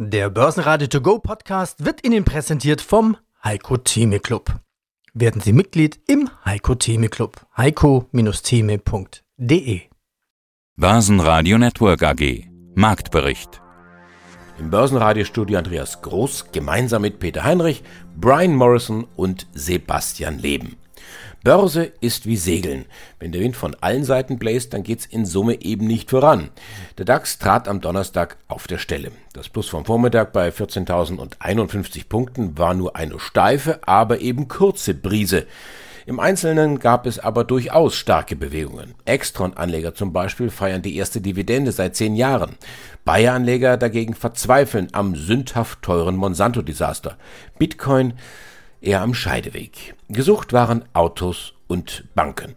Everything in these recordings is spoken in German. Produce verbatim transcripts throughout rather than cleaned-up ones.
Der Börsenradio To Go Podcast wird Ihnen präsentiert vom Heiko Thieme Club. Werden Sie Mitglied im Heiko Thieme Club. heiko Bindestrich thieme Punkt de Börsenradio Network A G Marktbericht. Im Börsenradiostudio Andreas Groß gemeinsam mit Peter Heinrich, Brian Morrison und Sebastian Leben. Börse ist wie Segeln. Wenn der Wind von allen Seiten bläst, dann geht's in Summe eben nicht voran. Der DAX trat am Donnerstag auf der Stelle. Das Plus vom Vormittag bei vierzehntausendeinundfünfzig Punkten war nur eine steife, aber eben kurze Brise. Im Einzelnen gab es aber durchaus starke Bewegungen. Aixtron-Anleger zum Beispiel feiern die erste Dividende seit zehn Jahren. Bayer-Anleger dagegen verzweifeln am sündhaft teuren Monsanto-Desaster. Bitcoin eher am Scheideweg. Gesucht waren Autos und Banken.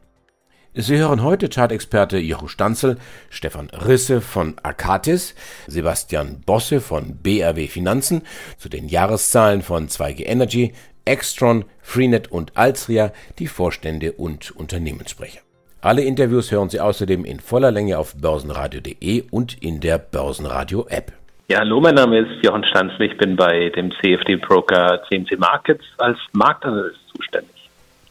Sie hören heute Chartexperte Jochen Stanzl, Stefan Risse von ACATIS, Sebastian Bosse von B R W Finanzen zu den Jahreszahlen von zwei G Energy, Aixtron, Freenet und Alstria, die Vorstände und Unternehmenssprecher. Alle Interviews hören Sie außerdem in voller Länge auf börsenradio punkt de und in der Börsenradio-App. Ja, hallo, mein Name ist Jochen Stanzl. Ich bin bei dem C F D-Broker C M C Markets als Marktanalyst zuständig.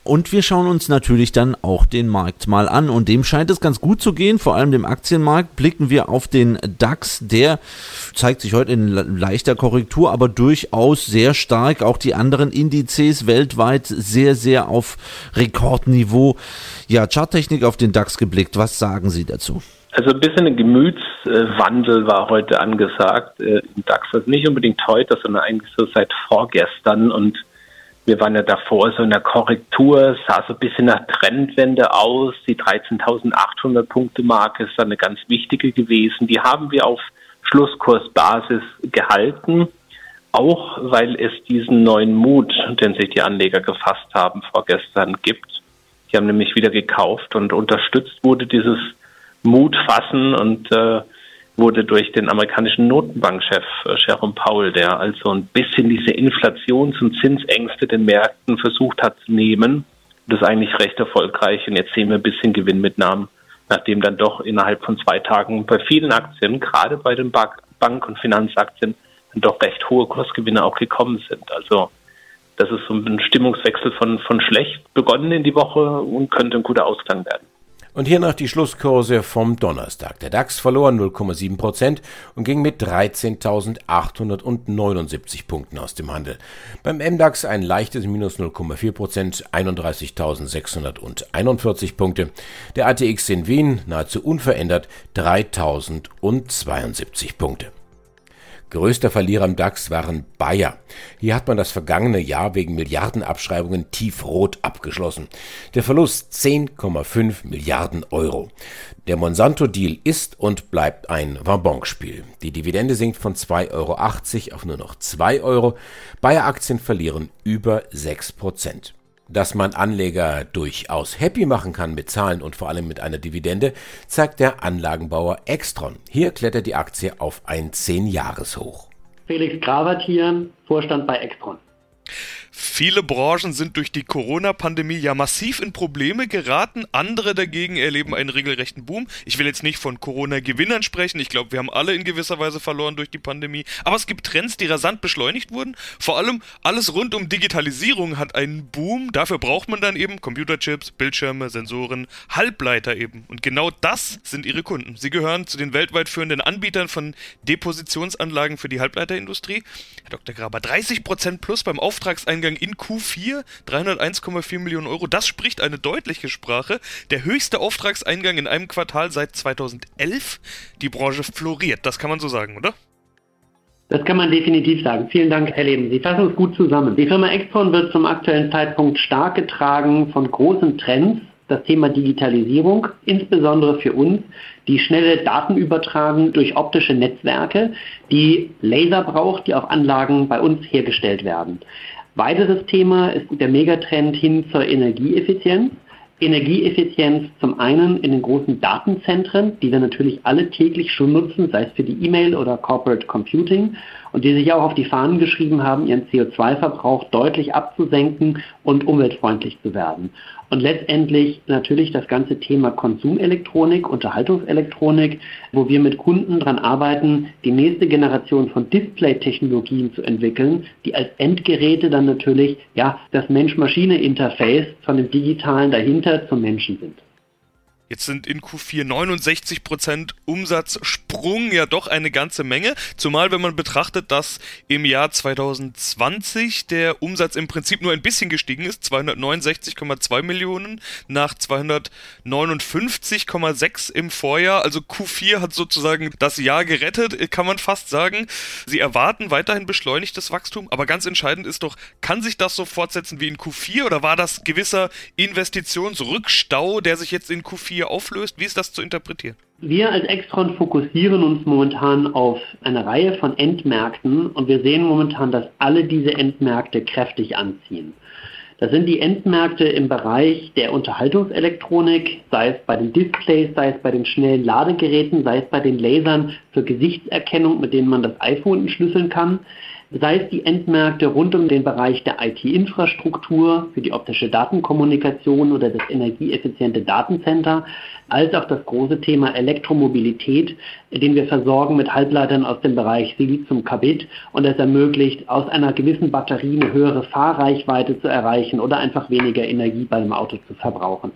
Und wir schauen uns natürlich dann auch den Markt mal an und dem scheint es ganz gut zu gehen, vor allem dem Aktienmarkt. Blicken wir auf den DAX, der zeigt sich heute in leichter Korrektur, aber durchaus sehr stark. Auch die anderen Indizes weltweit sehr, sehr auf Rekordniveau. Ja, Charttechnik auf den DAX geblickt, was sagen Sie dazu? Also ein bisschen ein Gemütswandel war heute angesagt. Im DAX ist nicht unbedingt heute, sondern eigentlich so seit vorgestern. Und wir waren ja davor so in der Korrektur, sah so ein bisschen nach Trendwende aus. Die dreizehntausendachthundert Punkte Marke ist dann eine ganz wichtige gewesen. Die haben wir auf Schlusskursbasis gehalten, auch weil es diesen neuen Mut, den sich die Anleger gefasst haben, vorgestern gibt. Die haben nämlich wieder gekauft und unterstützt wurde dieses Mut fassen und äh, wurde durch den amerikanischen Notenbankchef äh, Jerome Powell, der also ein bisschen diese Inflations- und Zinsängste den Märkten versucht hat zu nehmen. Das ist eigentlich recht erfolgreich und jetzt sehen wir ein bisschen Gewinnmitnahmen, nachdem dann doch innerhalb von zwei Tagen bei vielen Aktien, gerade bei den ba- Bank- und Finanzaktien, dann doch recht hohe Kursgewinne auch gekommen sind. Also das ist so ein Stimmungswechsel von, von schlecht begonnen in die Woche und könnte ein guter Ausgang werden. Und hier noch die Schlusskurse vom Donnerstag. Der DAX verlor null Komma sieben Prozent und ging mit dreizehntausendachthundertneunundsiebzig Punkten aus dem Handel. Beim M DAX ein leichtes Minus null Komma vier Prozent, einunddreißigtausendsechshunderteinundvierzig Punkte. Der A T X in Wien nahezu unverändert dreitausendzweiundsiebzig Punkte. Größter Verlierer im DAX waren Bayer. Hier hat man das vergangene Jahr wegen Milliardenabschreibungen tiefrot abgeschlossen. Der Verlust zehn Komma fünf Milliarden Euro. Der Monsanto-Deal ist und bleibt ein Wabonspiel. Die Dividende sinkt von zwei Komma achtzig Euro auf nur noch zwei Euro. Bayer-Aktien verlieren über sechs Prozent. Dass man Anleger durchaus happy machen kann mit Zahlen und vor allem mit einer Dividende, zeigt der Anlagenbauer Aixtron. Hier klettert die Aktie auf ein zehn-Jahres-Hoch. Felix Grawert hier, Vorstand bei Aixtron. Viele Branchen sind durch die Corona-Pandemie ja massiv in Probleme geraten, andere dagegen erleben einen regelrechten Boom. Ich will jetzt nicht von Corona-Gewinnern sprechen, ich glaube, wir haben alle in gewisser Weise verloren durch die Pandemie, aber es gibt Trends, die rasant beschleunigt wurden. Vor allem alles rund um Digitalisierung hat einen Boom, dafür braucht man dann eben Computerchips, Bildschirme, Sensoren, Halbleiter eben. Und genau das sind ihre Kunden. Sie gehören zu den weltweit führenden Anbietern von Depositionsanlagen für die Halbleiterindustrie. Herr Doktor Graber, dreißig Prozent plus beim Auftragseingang in Q vier, dreihunderteins Komma vier Millionen Euro, das spricht eine deutliche Sprache. Der höchste Auftragseingang in einem Quartal seit zweitausendelf. Die Branche floriert, das kann man so sagen, oder? Das kann man definitiv sagen. Vielen Dank, Herr Leben. Sie fassen uns gut zusammen. Die Firma Aixtron wird zum aktuellen Zeitpunkt stark getragen von großen Trends. Das Thema Digitalisierung, insbesondere für uns, die schnelle Datenübertragung durch optische Netzwerke, die Laser braucht, die auf Anlagen bei uns hergestellt werden. Weiteres Thema ist der Megatrend hin zur Energieeffizienz. Energieeffizienz zum einen in den großen Datenzentren, die wir natürlich alle täglich schon nutzen, sei es für die E-Mail oder Corporate Computing, und die sich auch auf die Fahnen geschrieben haben, ihren C O zwei Verbrauch deutlich abzusenken und umweltfreundlich zu werden. Und letztendlich natürlich das ganze Thema Konsumelektronik, Unterhaltungselektronik, wo wir mit Kunden dran arbeiten, die nächste Generation von Display-Technologien zu entwickeln, die als Endgeräte dann natürlich ja das Mensch-Maschine-Interface von dem Digitalen dahinter zum Menschen sind. Jetzt sind in Q vier neunundsechzig Prozent Umsatzsprung ja doch eine ganze Menge. Zumal, wenn man betrachtet, dass im Jahr zwanzig zwanzig der Umsatz im Prinzip nur ein bisschen gestiegen ist. zweihundertneunundsechzig Komma zwei Millionen nach zweihundertneunundfünfzig Komma sechs im Vorjahr. Also Q vier hat sozusagen das Jahr gerettet, kann man fast sagen. Sie erwarten weiterhin beschleunigtes Wachstum. Aber ganz entscheidend ist doch, kann sich das so fortsetzen wie in Q vier? Oder war das gewisser Investitionsrückstau, der sich jetzt in Q vier auflöst? Wie ist das zu interpretieren? Wir als Aixtron fokussieren uns momentan auf eine Reihe von Endmärkten und wir sehen momentan, dass alle diese Endmärkte kräftig anziehen. Das sind die Endmärkte im Bereich der Unterhaltungselektronik, sei es bei den Displays, sei es bei den schnellen Ladegeräten, sei es bei den Lasern für Gesichtserkennung, mit denen man das iPhone entschlüsseln kann, sei es die Endmärkte rund um den Bereich der I T-Infrastruktur für die optische Datenkommunikation oder das energieeffiziente Datencenter, als auch das große Thema Elektromobilität, den wir versorgen mit Halbleitern aus dem Bereich Silizium-Carbid, und das ermöglicht, aus einer gewissen Batterie eine höhere Fahrreichweite zu erreichen oder einfach weniger Energie bei einem Auto zu verbrauchen.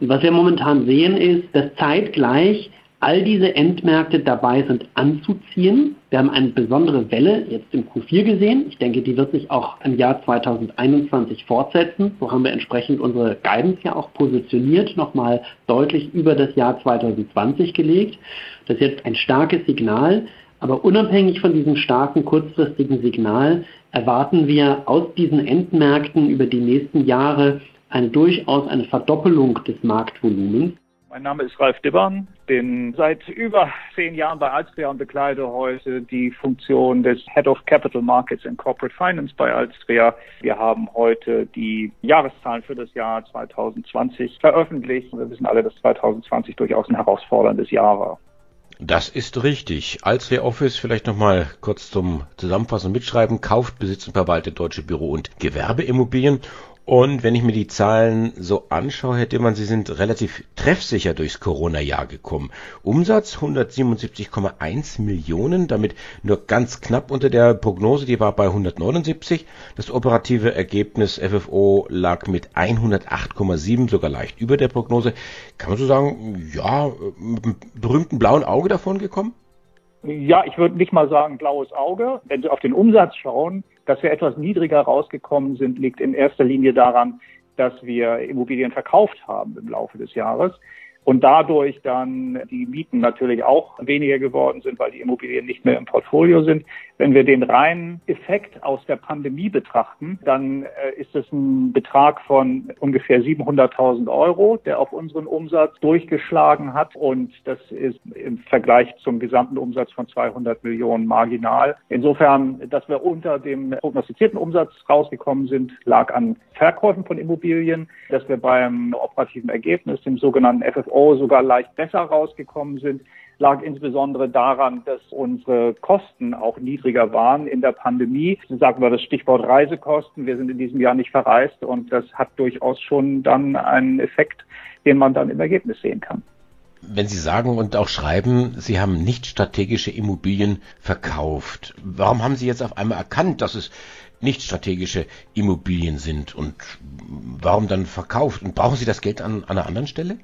Und was wir momentan sehen ist, dass zeitgleich all diese Endmärkte dabei sind anzuziehen. Wir haben eine besondere Welle jetzt im Q vier gesehen. Ich denke, die wird sich auch im Jahr zweitausendeinundzwanzig fortsetzen. So haben wir entsprechend unsere Guidance ja auch positioniert, nochmal deutlich über das Jahr zweitausendzwanzig gelegt. Das ist jetzt ein starkes Signal. Aber unabhängig von diesem starken kurzfristigen Signal erwarten wir aus diesen Endmärkten über die nächsten Jahre eine durchaus eine Verdoppelung des Marktvolumens. Mein Name ist Ralf Dibbern, bin seit über zehn Jahren bei Alstria und bekleide heute die Funktion des Head of Capital Markets and Corporate Finance bei Alstria. Wir haben heute die Jahreszahlen für das Jahr zweitausendzwanzig veröffentlicht. Wir wissen alle, dass zweitausendzwanzig durchaus ein herausforderndes Jahr war. Das ist richtig. Alstria Office, vielleicht nochmal kurz zum Zusammenfassen und Mitschreiben, kauft, besitzt und verwaltet deutsche Büro- und Gewerbeimmobilien. Und wenn ich mir die Zahlen so anschaue, Herr Dibbern, Sie sind relativ treffsicher durchs Corona-Jahr gekommen. Umsatz hundertsiebenundsiebzig Komma eins Millionen, damit nur ganz knapp unter der Prognose, die war bei hundertneunundsiebzig. Das operative Ergebnis F F O lag mit hundertacht Komma sieben, sogar leicht über der Prognose. Kann man so sagen, ja, mit einem berühmten blauen Auge davon gekommen? Ja, ich würde nicht mal sagen blaues Auge. Wenn Sie auf den Umsatz schauen, dass wir etwas niedriger rausgekommen sind, liegt in erster Linie daran, dass wir Immobilien verkauft haben im Laufe des Jahres und dadurch dann die Mieten natürlich auch weniger geworden sind, weil die Immobilien nicht mehr im Portfolio sind. Wenn wir den reinen Effekt aus der Pandemie betrachten, dann ist es ein Betrag von ungefähr siebenhunderttausend Euro, der auf unseren Umsatz durchgeschlagen hat. Und das ist im Vergleich zum gesamten Umsatz von zweihundert Millionen marginal. Insofern, dass wir unter dem prognostizierten Umsatz rausgekommen sind, lag an Verkäufen von Immobilien, dass wir beim operativen Ergebnis, dem sogenannten F F O, sogar leicht besser rausgekommen sind, lag insbesondere daran, dass unsere Kosten auch niedriger waren in der Pandemie. Sagen wir das Stichwort Reisekosten. Wir sind in diesem Jahr nicht verreist und das hat durchaus schon dann einen Effekt, den man dann im Ergebnis sehen kann. Wenn Sie sagen und auch schreiben, Sie haben nicht strategische Immobilien verkauft, warum haben Sie jetzt auf einmal erkannt, dass es nicht strategische Immobilien sind und warum dann verkauft? Und brauchen Sie das Geld an, an einer anderen Stelle?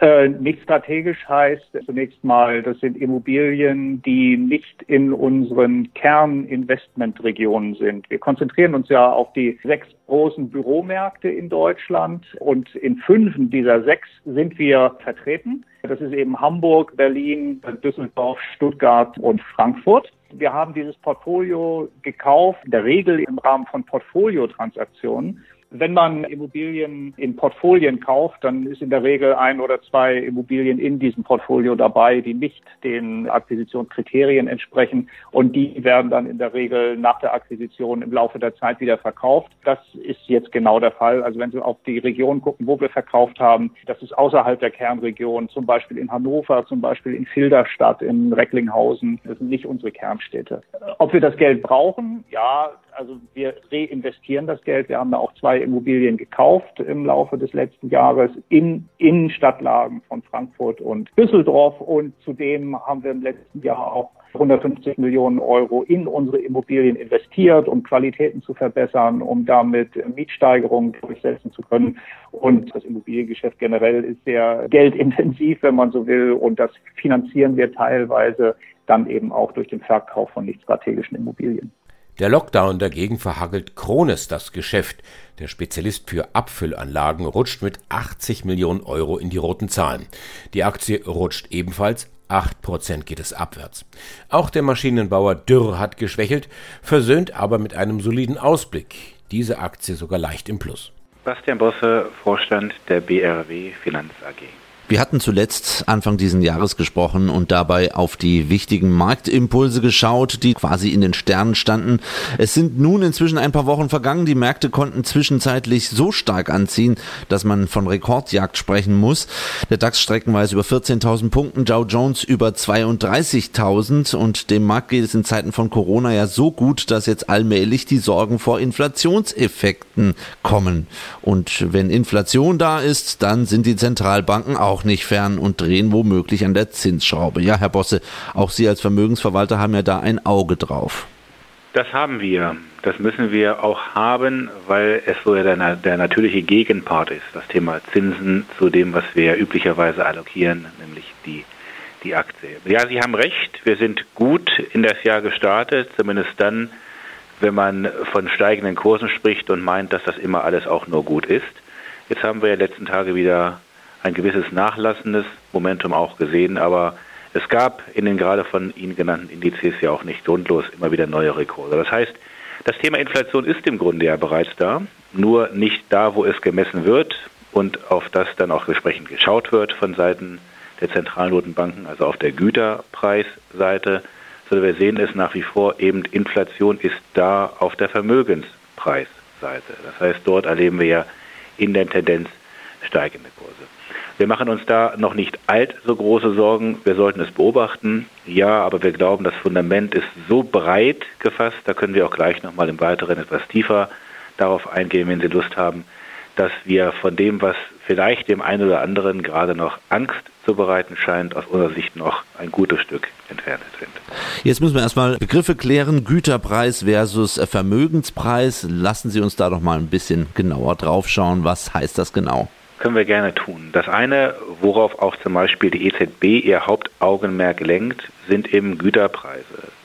Äh, nicht strategisch heißt zunächst mal, das sind Immobilien, die nicht in unseren Kerninvestmentregionen sind. Wir konzentrieren uns ja auf die sechs großen Büromärkte in Deutschland und in fünf dieser sechs sind wir vertreten. Das ist eben Hamburg, Berlin, Düsseldorf, Stuttgart und Frankfurt. Wir haben dieses Portfolio gekauft, in der Regel im Rahmen von Portfoliotransaktionen. Wenn man Immobilien in Portfolien kauft, dann ist in der Regel ein oder zwei Immobilien in diesem Portfolio dabei, die nicht den Akquisitionskriterien entsprechen. Und die werden dann in der Regel nach der Akquisition im Laufe der Zeit wieder verkauft. Das ist jetzt genau der Fall. Also wenn Sie auf die Region gucken, wo wir verkauft haben, das ist außerhalb der Kernregion, zum Beispiel in Hannover, zum Beispiel in Filderstadt, in Recklinghausen. Das sind nicht unsere Kernstädte. Ob wir das Geld brauchen? Ja, also wir reinvestieren das Geld. Wir haben da auch zwei Immobilien gekauft im Laufe des letzten Jahres in Innenstadtlagen von Frankfurt und Düsseldorf. Und zudem haben wir im letzten Jahr auch hundertfünfzig Millionen Euro in unsere Immobilien investiert, um Qualitäten zu verbessern, um damit Mietsteigerungen durchsetzen zu können. Und das Immobiliengeschäft generell ist sehr geldintensiv, wenn man so will. Und das finanzieren wir teilweise dann eben auch durch den Verkauf von nicht strategischen Immobilien. Der Lockdown dagegen verhagelt Krones das Geschäft. Der Spezialist für Abfüllanlagen rutscht mit achtzig Millionen Euro in die roten Zahlen. Die Aktie rutscht ebenfalls, acht Prozent geht es abwärts. Auch der Maschinenbauer Dürr hat geschwächelt, versöhnt aber mit einem soliden Ausblick. Diese Aktie sogar leicht im Plus. Sebastian Bosse, Vorstand der B R W Finanzen A G. Wir hatten zuletzt Anfang diesen Jahres gesprochen und dabei auf die wichtigen Marktimpulse geschaut, die quasi in den Sternen standen. Es sind nun inzwischen ein paar Wochen vergangen. Die Märkte konnten zwischenzeitlich so stark anziehen, dass man von Rekordjagd sprechen muss. Der DAX streckenweise über vierzehntausend Punkten, Dow Jones über zweiunddreißigtausend. Und dem Markt geht es in Zeiten von Corona ja so gut, dass jetzt allmählich die Sorgen vor Inflationseffekten kommen. Und wenn Inflation da ist, dann sind die Zentralbanken auch nicht fern und drehen womöglich an der Zinsschraube. Ja, Herr Bosse, auch Sie als Vermögensverwalter haben ja da ein Auge drauf. Das haben wir. Das müssen wir auch haben, weil es so ja der, der natürliche Gegenpart ist, das Thema Zinsen zu dem, was wir üblicherweise allokieren, nämlich die, die Aktie. Ja, Sie haben recht, wir sind gut in das Jahr gestartet, zumindest dann, wenn man von steigenden Kursen spricht und meint, dass das immer alles auch nur gut ist. Jetzt haben wir ja letzten Tage wieder ein gewisses nachlassendes Momentum auch gesehen, aber es gab in den gerade von Ihnen genannten Indizes ja auch nicht grundlos immer wieder neue Rekorde. Das heißt, das Thema Inflation ist im Grunde ja bereits da, nur nicht da, wo es gemessen wird und auf das dann auch entsprechend geschaut wird von Seiten der Zentralnotenbanken, also auf der Güterpreisseite, sondern wir sehen es nach wie vor eben, Inflation ist da auf der Vermögenspreisseite. Das heißt, dort erleben wir ja in der Tendenz steigende Kurse. Wir machen uns da noch nicht allzu große Sorgen. Wir sollten es beobachten. Ja, aber wir glauben, das Fundament ist so breit gefasst, da können wir auch gleich nochmal im Weiteren etwas tiefer darauf eingehen, wenn Sie Lust haben, dass wir von dem, was vielleicht dem einen oder anderen gerade noch Angst zu bereiten scheint, aus unserer Sicht noch ein gutes Stück entfernt sind. Jetzt müssen wir erstmal Begriffe klären. Güterpreis versus Vermögenspreis. Lassen Sie uns da doch mal ein bisschen genauer drauf schauen. Was heißt das genau? Können wir gerne tun. Das eine, worauf auch zum Beispiel die E Z B ihr Hauptaugenmerk lenkt, sind eben Güterpreise,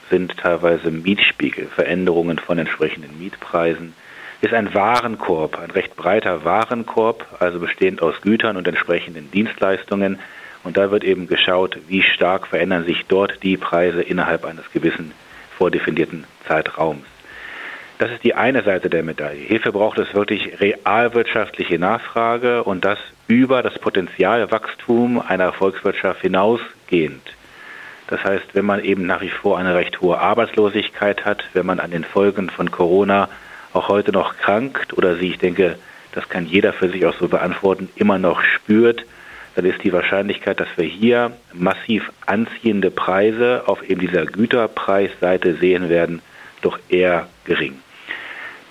sind teilweise Mietspiegel, Veränderungen von entsprechenden Mietpreisen. Ist ein Warenkorb, ein recht breiter Warenkorb, also bestehend aus Gütern und entsprechenden Dienstleistungen. Und da wird eben geschaut, wie stark verändern sich dort die Preise innerhalb eines gewissen vordefinierten Zeitraums. Das ist die eine Seite der Medaille. Hierfür braucht es wirklich realwirtschaftliche Nachfrage und das über das Potenzialwachstum einer Volkswirtschaft hinausgehend. Das heißt, wenn man eben nach wie vor eine recht hohe Arbeitslosigkeit hat, wenn man an den Folgen von Corona auch heute noch krankt oder sie, ich denke, das kann jeder für sich auch so beantworten, immer noch spürt, dann ist die Wahrscheinlichkeit, dass wir hier massiv anziehende Preise auf eben dieser Güterpreisseite sehen werden, doch eher gering.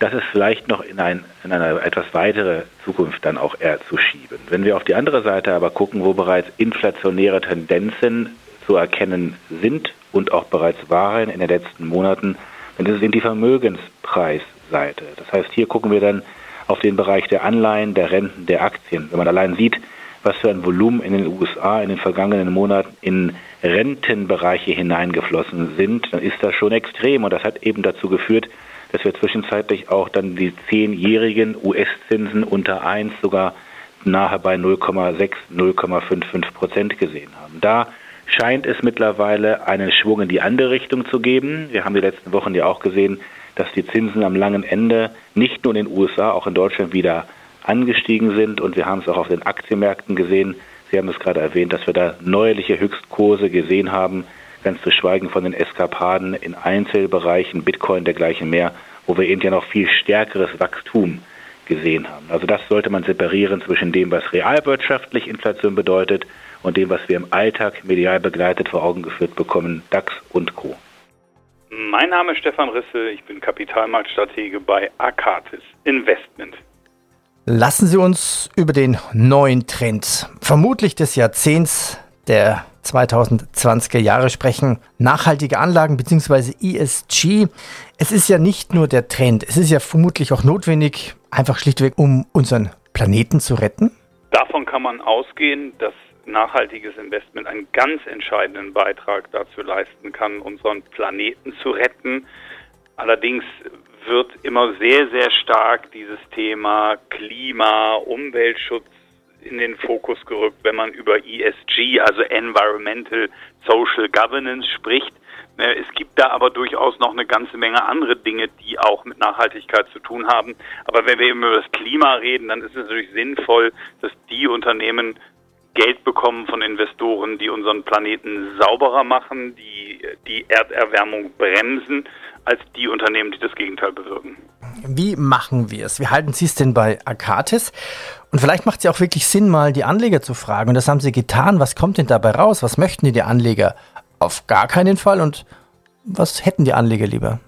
Das ist vielleicht noch in, ein, in eine etwas weitere Zukunft dann auch eher zu schieben. Wenn wir auf die andere Seite aber gucken, wo bereits inflationäre Tendenzen zu erkennen sind und auch bereits waren in den letzten Monaten, dann ist es eben die Vermögenspreisseite. Das heißt, hier gucken wir dann auf den Bereich der Anleihen, der Renten, der Aktien. Wenn man allein sieht, was für ein Volumen in den U S A in den vergangenen Monaten in Rentenbereiche hineingeflossen sind, dann ist das schon extrem. Und das hat eben dazu geführt, dass wir zwischenzeitlich auch dann die zehnjährigen U S-Zinsen unter eins sogar nahe bei null Komma sechs, null Komma fünfundfünfzig Prozent gesehen haben. Da scheint es mittlerweile einen Schwung in die andere Richtung zu geben. Wir haben die letzten Wochen ja auch gesehen, dass die Zinsen am langen Ende nicht nur in den U S A, auch in Deutschland wieder angestiegen sind. Und wir haben es auch auf den Aktienmärkten gesehen. Sie haben es gerade erwähnt, dass wir da neuliche Höchstkurse gesehen haben, ganz zu schweigen von den Eskapaden in Einzelbereichen, Bitcoin, dergleichen mehr, wo wir eben ja noch viel stärkeres Wachstum gesehen haben. Also das sollte man separieren zwischen dem, was realwirtschaftlich Inflation bedeutet und dem, was wir im Alltag medial begleitet vor Augen geführt bekommen, DAX und Co. Mein Name ist Stefan Risse, ich bin Kapitalmarktstratege bei ACATIS Investment. Lassen Sie uns über den neuen Trend, vermutlich des Jahrzehnts, der zweitausendzwanziger Jahre sprechen, nachhaltige Anlagen bzw. E S G. Es ist ja nicht nur der Trend, es ist ja vermutlich auch notwendig, einfach schlichtweg, um unseren Planeten zu retten. Davon kann man ausgehen, dass nachhaltiges Investment einen ganz entscheidenden Beitrag dazu leisten kann, unseren Planeten zu retten. Allerdings wird immer sehr, sehr stark dieses Thema Klima, Umweltschutz in den Fokus gerückt, wenn man über E S G, also Environmental Social Governance, spricht. Es gibt da aber durchaus noch eine ganze Menge andere Dinge, die auch mit Nachhaltigkeit zu tun haben. Aber wenn wir eben über das Klima reden, dann ist es natürlich sinnvoll, dass die Unternehmen Geld bekommen von Investoren, die unseren Planeten sauberer machen, die die Erderwärmung bremsen, als die Unternehmen, die das Gegenteil bewirken. Wie machen wir es? Wie halten Sie es denn bei ACATIS? Und vielleicht macht es ja auch wirklich Sinn, mal die Anleger zu fragen. Und das haben Sie getan. Was kommt denn dabei raus? Was möchten die Anleger? Auf gar keinen Fall. Und was hätten die Anleger lieber?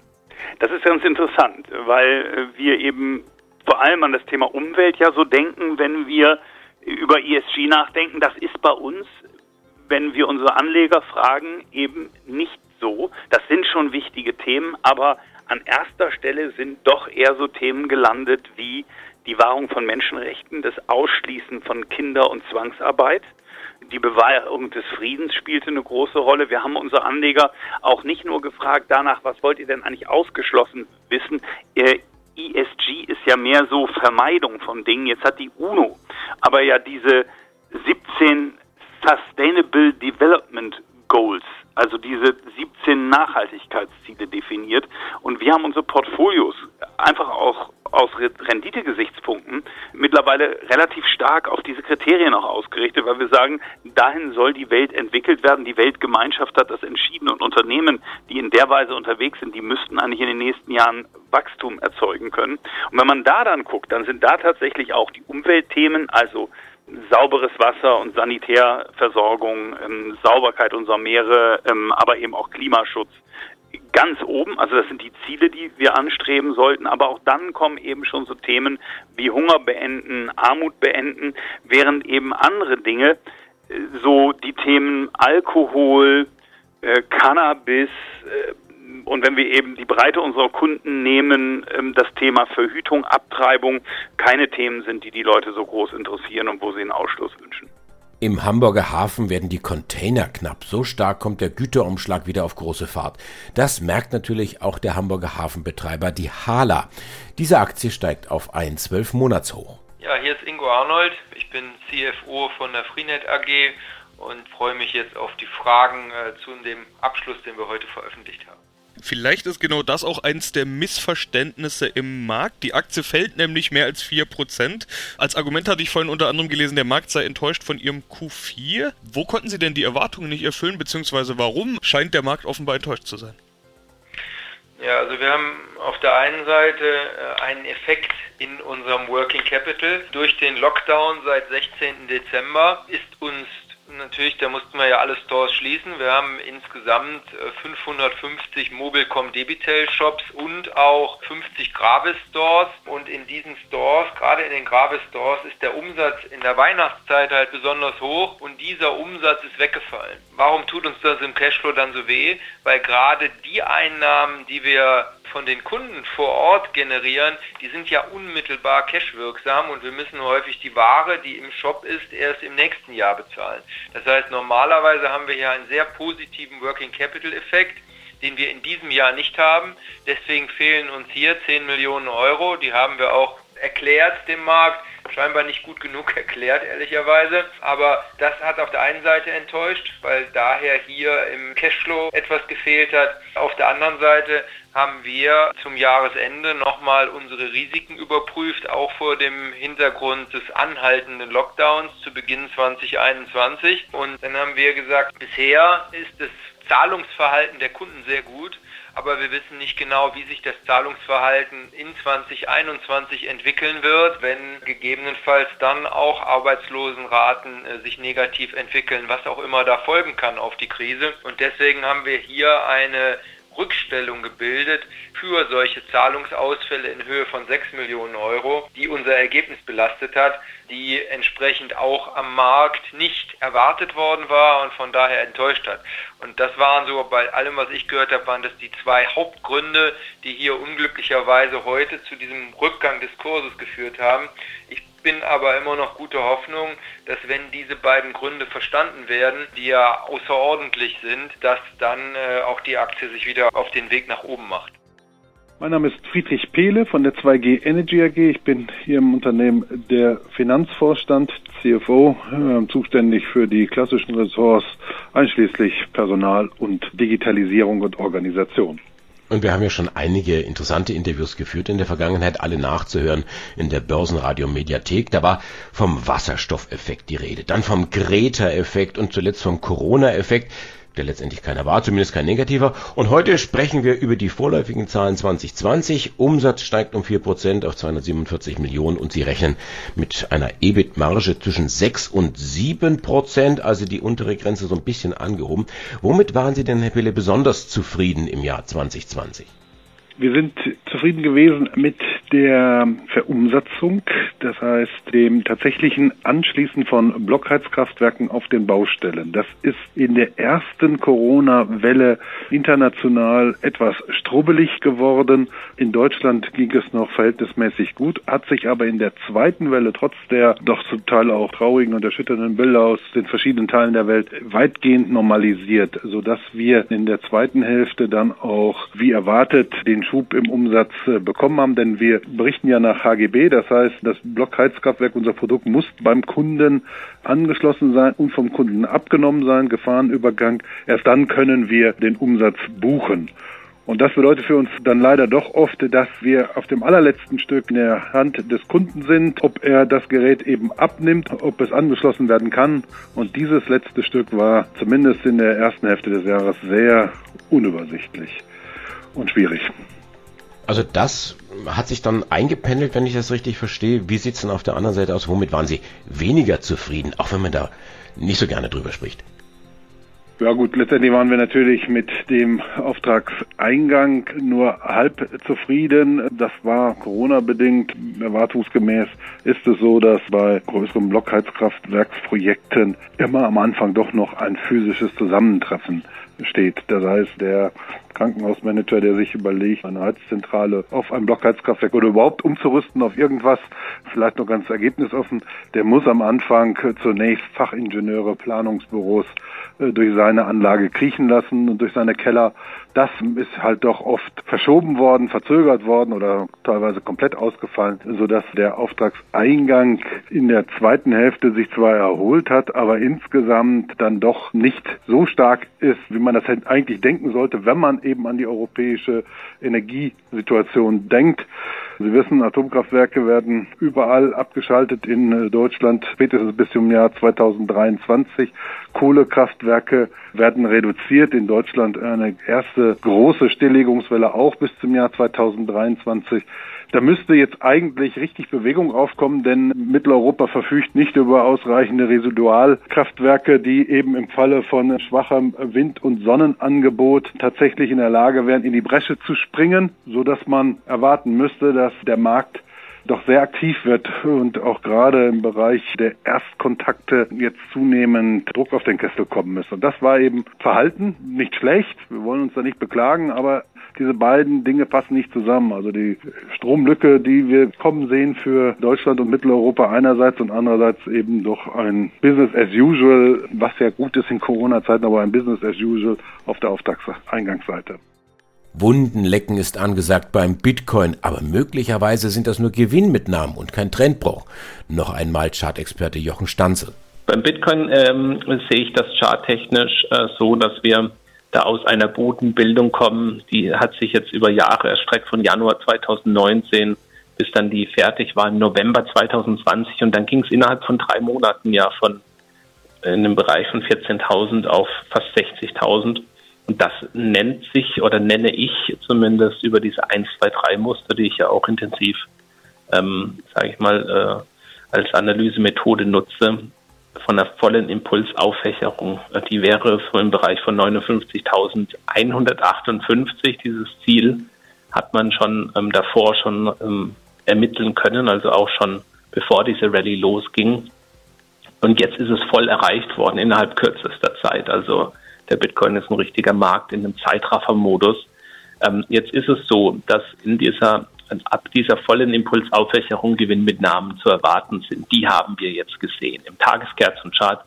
Das ist ganz interessant, weil wir eben vor allem an das Thema Umwelt ja so denken, wenn wir über E S G nachdenken. Das ist bei uns, wenn wir unsere Anleger fragen, eben nicht so. Das sind schon wichtige Themen, aber an erster Stelle sind doch eher so Themen gelandet wie die Wahrung von Menschenrechten, das Ausschließen von Kinder- und Zwangsarbeit. Die Bewahrung des Friedens spielte eine große Rolle. Wir haben unsere Anleger auch nicht nur gefragt danach, was wollt ihr denn eigentlich ausgeschlossen wissen? Äh, E S G ist ja mehr so Vermeidung von Dingen. Jetzt hat die UNO aber ja diese siebzehn Sustainable Development Goals, also diese siebzehn Nachhaltigkeitsziele definiert. Und wir haben unsere Portfolios einfach auch aus Rendite-Gesichtspunkten mittlerweile relativ stark auf diese Kriterien auch ausgerichtet, weil wir sagen, dahin soll die Welt entwickelt werden. Die Weltgemeinschaft hat das entschieden und Unternehmen, die in der Weise unterwegs sind, die müssten eigentlich in den nächsten Jahren Wachstum erzeugen können. Und wenn man da dann guckt, dann sind da tatsächlich auch die Umweltthemen, also sauberes Wasser und Sanitärversorgung, ähm, Sauberkeit unserer Meere, ähm, aber eben auch Klimaschutz ganz oben. Also das sind die Ziele, die wir anstreben sollten. Aber auch dann kommen eben schon so Themen wie Hunger beenden, Armut beenden, während eben andere Dinge, äh, so die Themen Alkohol, äh, Cannabis, äh, und wenn wir eben die Breite unserer Kunden nehmen, das Thema Verhütung, Abtreibung, keine Themen sind, die die Leute so groß interessieren und wo sie einen Ausschluss wünschen. Im Hamburger Hafen werden die Container knapp. So stark kommt der Güterumschlag wieder auf große Fahrt. Das merkt natürlich auch der Hamburger Hafenbetreiber, die Hala. Diese Aktie steigt auf ein zwölf-Monats-Hoch. Ja, hier ist Ingo Arnold. Ich bin C F O von der Freenet A G und freue mich jetzt auf die Fragen zu dem Abschluss, den wir heute veröffentlicht haben. Vielleicht ist genau das auch eins der Missverständnisse im Markt. Die Aktie fällt nämlich mehr als vier Prozent. Als Argument hatte ich vorhin unter anderem gelesen, der Markt sei enttäuscht von ihrem Q vier. Wo konnten Sie denn die Erwartungen nicht erfüllen, beziehungsweise warum scheint der Markt offenbar enttäuscht zu sein? Ja, also wir haben auf der einen Seite einen Effekt in unserem Working Capital. Durch den Lockdown seit sechzehnten Dezember ist uns natürlich, da mussten wir ja alle Stores schließen. Wir haben insgesamt fünfhundertfünfzig Mobilcom Debitel Shops und auch fünfzig Gravis Stores. Und in diesen Stores, gerade in den Gravis Stores, ist der Umsatz in der Weihnachtszeit halt besonders hoch. Und dieser Umsatz ist weggefallen. Warum tut uns das im Cashflow dann so weh? Weil gerade die Einnahmen, die wir von den Kunden vor Ort generieren, die sind ja unmittelbar cashwirksam und wir müssen häufig die Ware, die im Shop ist, erst im nächsten Jahr bezahlen. Das heißt, normalerweise haben wir hier einen sehr positiven Working Capital Effekt, den wir in diesem Jahr nicht haben. Deswegen fehlen uns hier zehn Millionen Euro. Die haben wir auch erklärt dem Markt, scheinbar nicht gut genug erklärt, ehrlicherweise. Aber das hat auf der einen Seite enttäuscht, weil daher hier im Cashflow etwas gefehlt hat. Auf der anderen Seite haben wir zum Jahresende nochmal unsere Risiken überprüft, auch vor dem Hintergrund des anhaltenden Lockdowns zu Beginn zwanzig einundzwanzig. Und dann haben wir gesagt, bisher ist das Zahlungsverhalten der Kunden sehr gut, aber wir wissen nicht genau, wie sich das Zahlungsverhalten in zwanzig einundzwanzig entwickeln wird, wenn gegebenenfalls dann auch Arbeitslosenraten äh, sich negativ entwickeln, was auch immer da folgen kann auf die Krise. Und deswegen haben wir hier eine Rückstellung gebildet für solche Zahlungsausfälle in Höhe von sechs Millionen Euro, die unser Ergebnis belastet hat, die entsprechend auch am Markt nicht erwartet worden war und von daher enttäuscht hat. Und das waren so, bei allem, was ich gehört habe, waren das die zwei Hauptgründe, die hier unglücklicherweise heute zu diesem Rückgang des Kurses geführt haben. Ich bin aber immer noch gute Hoffnung, dass wenn diese beiden Gründe verstanden werden, die ja außerordentlich sind, dass dann äh, auch die Aktie sich wieder auf den Weg nach oben macht. Mein Name ist Friedrich Pehle von der zwei G Energy A G. Ich bin hier im Unternehmen der Finanzvorstand, C F O, äh, zuständig für die klassischen Ressorts, einschließlich Personal und Digitalisierung und Organisation. Und wir haben ja schon einige interessante Interviews geführt in der Vergangenheit, alle nachzuhören in der Börsenradio-Mediathek. Da war vom Wasserstoffeffekt die Rede, dann vom Greta-Effekt und zuletzt vom Corona-Effekt, der letztendlich keiner war, zumindest kein negativer. Und heute sprechen wir über die vorläufigen Zahlen zwanzig zwanzig. Umsatz steigt um vier Prozent auf zweihundertsiebenundvierzig Millionen und sie rechnen mit einer E B I T-Marge zwischen sechs und sieben Prozent, also die untere Grenze so ein bisschen angehoben. Womit waren Sie denn, Herr Pehle, besonders zufrieden im Jahr zwanzig zwanzig? Wir sind zufrieden gewesen mit der Verumsatzung, das heißt dem tatsächlichen Anschließen von Blockheizkraftwerken auf den Baustellen. Das ist in der ersten Corona-Welle international etwas strubbelig geworden. In Deutschland ging es noch verhältnismäßig gut, hat sich aber in der zweiten Welle, trotz der doch zum Teil auch traurigen und erschütternden Bilder aus den verschiedenen Teilen der Welt, weitgehend normalisiert, sodass wir in der zweiten Hälfte dann auch, wie erwartet, den Schub im Umsatz bekommen haben, denn wir berichten ja nach H G B, das heißt, das Blockheizkraftwerk, unser Produkt, muss beim Kunden angeschlossen sein und vom Kunden abgenommen sein, Gefahrenübergang. Erst dann können wir den Umsatz buchen. Und das bedeutet für uns dann leider doch oft, dass wir auf dem allerletzten Stück in der Hand des Kunden sind, ob er das Gerät eben abnimmt, ob es angeschlossen werden kann. Und dieses letzte Stück war zumindest in der ersten Hälfte des Jahres sehr unübersichtlich und schwierig. Also das hat sich dann eingependelt, wenn ich das richtig verstehe. Wie sieht es denn auf der anderen Seite aus? Womit waren Sie weniger zufrieden, auch wenn man da nicht so gerne drüber spricht? Ja gut, letztendlich waren wir natürlich mit dem Auftragseingang nur halb zufrieden. Das war Corona-bedingt. Erwartungsgemäß ist es so, dass bei größeren Blockheizkraftwerksprojekten immer am Anfang doch noch ein physisches Zusammentreffen steht. Das heißt, der Krankenhausmanager, der sich überlegt, eine Heizzentrale auf ein Blockheizkraftwerk oder überhaupt umzurüsten auf irgendwas, vielleicht noch ganz ergebnisoffen, der muss am Anfang zunächst Fachingenieure, Planungsbüros durch seine Anlage kriechen lassen und durch seine Keller. Das ist halt doch oft verschoben worden, verzögert worden oder teilweise komplett ausgefallen, sodass der Auftragseingang in der zweiten Hälfte sich zwar erholt hat, aber insgesamt dann doch nicht so stark ist, wie man das eigentlich denken sollte, wenn man eben an die europäische Energiesituation denkt. Sie wissen, Atomkraftwerke werden überall abgeschaltet in Deutschland, spätestens bis zum Jahr zweitausenddreiundzwanzig. Kohlekraftwerke werden reduziert. In Deutschland eine erste große Stilllegungswelle auch bis zum Jahr zweitausenddreiundzwanzig. Da müsste jetzt eigentlich richtig Bewegung aufkommen, denn Mitteleuropa verfügt nicht über ausreichende Residualkraftwerke, die eben im Falle von schwachem Wind- und Sonnenangebot tatsächlich in der Lage wären, in die Bresche zu springen, sodass man erwarten müsste, dass der Markt doch sehr aktiv wird und auch gerade im Bereich der Erstkontakte jetzt zunehmend Druck auf den Kessel kommen ist. Und das war eben verhalten, nicht schlecht, wir wollen uns da nicht beklagen, aber diese beiden Dinge passen nicht zusammen. Also die Stromlücke, die wir kommen sehen für Deutschland und Mitteleuropa einerseits und andererseits eben doch ein Business as usual, was ja gut ist in Corona-Zeiten, aber ein Business as usual auf der Auftragseingangsseite. Wundenlecken ist angesagt beim Bitcoin, aber möglicherweise sind das nur Gewinnmitnahmen und kein Trendbruch. Noch einmal Chartexperte Jochen Stanzl. Beim Bitcoin ähm, sehe ich das charttechnisch äh, so, dass wir da aus einer Bodenbildung kommen. Die hat sich jetzt über Jahre erstreckt, von Januar zweitausendneunzehn bis dann die fertig war im November zweitausendzwanzig. Und dann ging es innerhalb von drei Monaten ja von in einem Bereich von vierzehntausend auf fast sechzigtausend. Und das nennt sich oder nenne ich zumindest über diese eins, zwei, drei Muster, die ich ja auch intensiv, ähm, sage ich mal, äh, als Analysemethode nutze, von einer vollen Impulsauffächerung. Die wäre so im Bereich von neunundfünfzigtausendeinhundertachtundfünfzig. Dieses Ziel hat man schon ähm, davor schon ähm, ermitteln können, also auch schon bevor diese Rallye losging. Und jetzt ist es voll erreicht worden innerhalb kürzester Zeit. Also der Bitcoin ist ein richtiger Markt in einem Zeitraffermodus. Ähm, jetzt ist es so, dass in dieser ab dieser vollen Impulsaufwächerung Gewinnmitnahmen zu erwarten sind. Die haben wir jetzt gesehen. Im Tageskerzenchart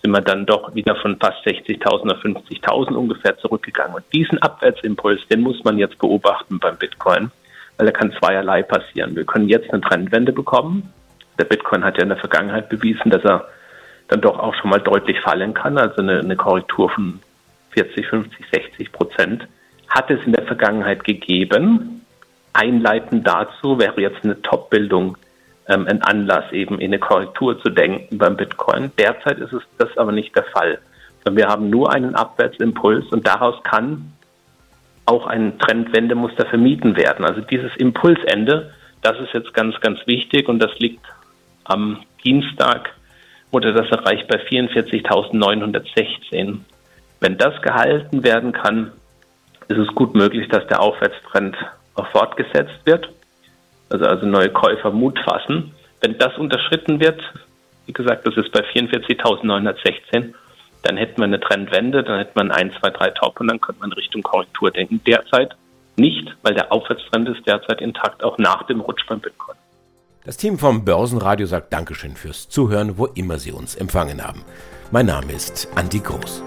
sind wir dann doch wieder von fast sechzigtausend auf fünfzigtausend ungefähr zurückgegangen. Und diesen Abwärtsimpuls, den muss man jetzt beobachten beim Bitcoin, weil da kann zweierlei passieren. Wir können jetzt eine Trendwende bekommen. Der Bitcoin hat ja in der Vergangenheit bewiesen, dass er dann doch auch schon mal deutlich fallen kann. Also eine, eine Korrektur von vierzig, fünfzig, sechzig Prozent hat es in der Vergangenheit gegeben. Einleitend dazu wäre jetzt eine Top-Bildung ähm, ein Anlass, eben in eine Korrektur zu denken beim Bitcoin. Derzeit ist es das aber nicht der Fall. Wir haben nur einen Abwärtsimpuls und daraus kann auch ein Trendwendemuster vermieden werden. Also dieses Impulsende, das ist jetzt ganz, ganz wichtig und das liegt am Dienstag, wurde das erreicht bei vierundvierzigtausendneunhundertsechzehn. Wenn das gehalten werden kann, ist es gut möglich, dass der Aufwärtstrend fortgesetzt wird, also, also neue Käufer Mut fassen. Wenn das unterschritten wird, wie gesagt, das ist bei vierundvierzigtausendneunhundertsechzehn, dann hätten wir eine Trendwende, dann hätten wir einen eins, zwei, drei Top und dann könnte man Richtung Korrektur denken. Derzeit nicht, weil der Aufwärtstrend ist derzeit intakt, auch nach dem Rutsch beim Bitcoin. Das Team vom Börsenradio sagt Dankeschön fürs Zuhören, wo immer Sie uns empfangen haben. Mein Name ist Andi Groß.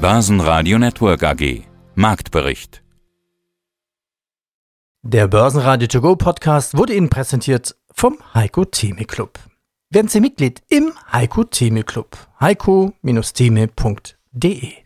Börsenradio Network A G. Marktbericht. Der Börsenradio To Go Podcast wurde Ihnen präsentiert vom Heiko Thieme Club. Werden Sie Mitglied im Heiko Thieme Club. heiko Thieme Punkt de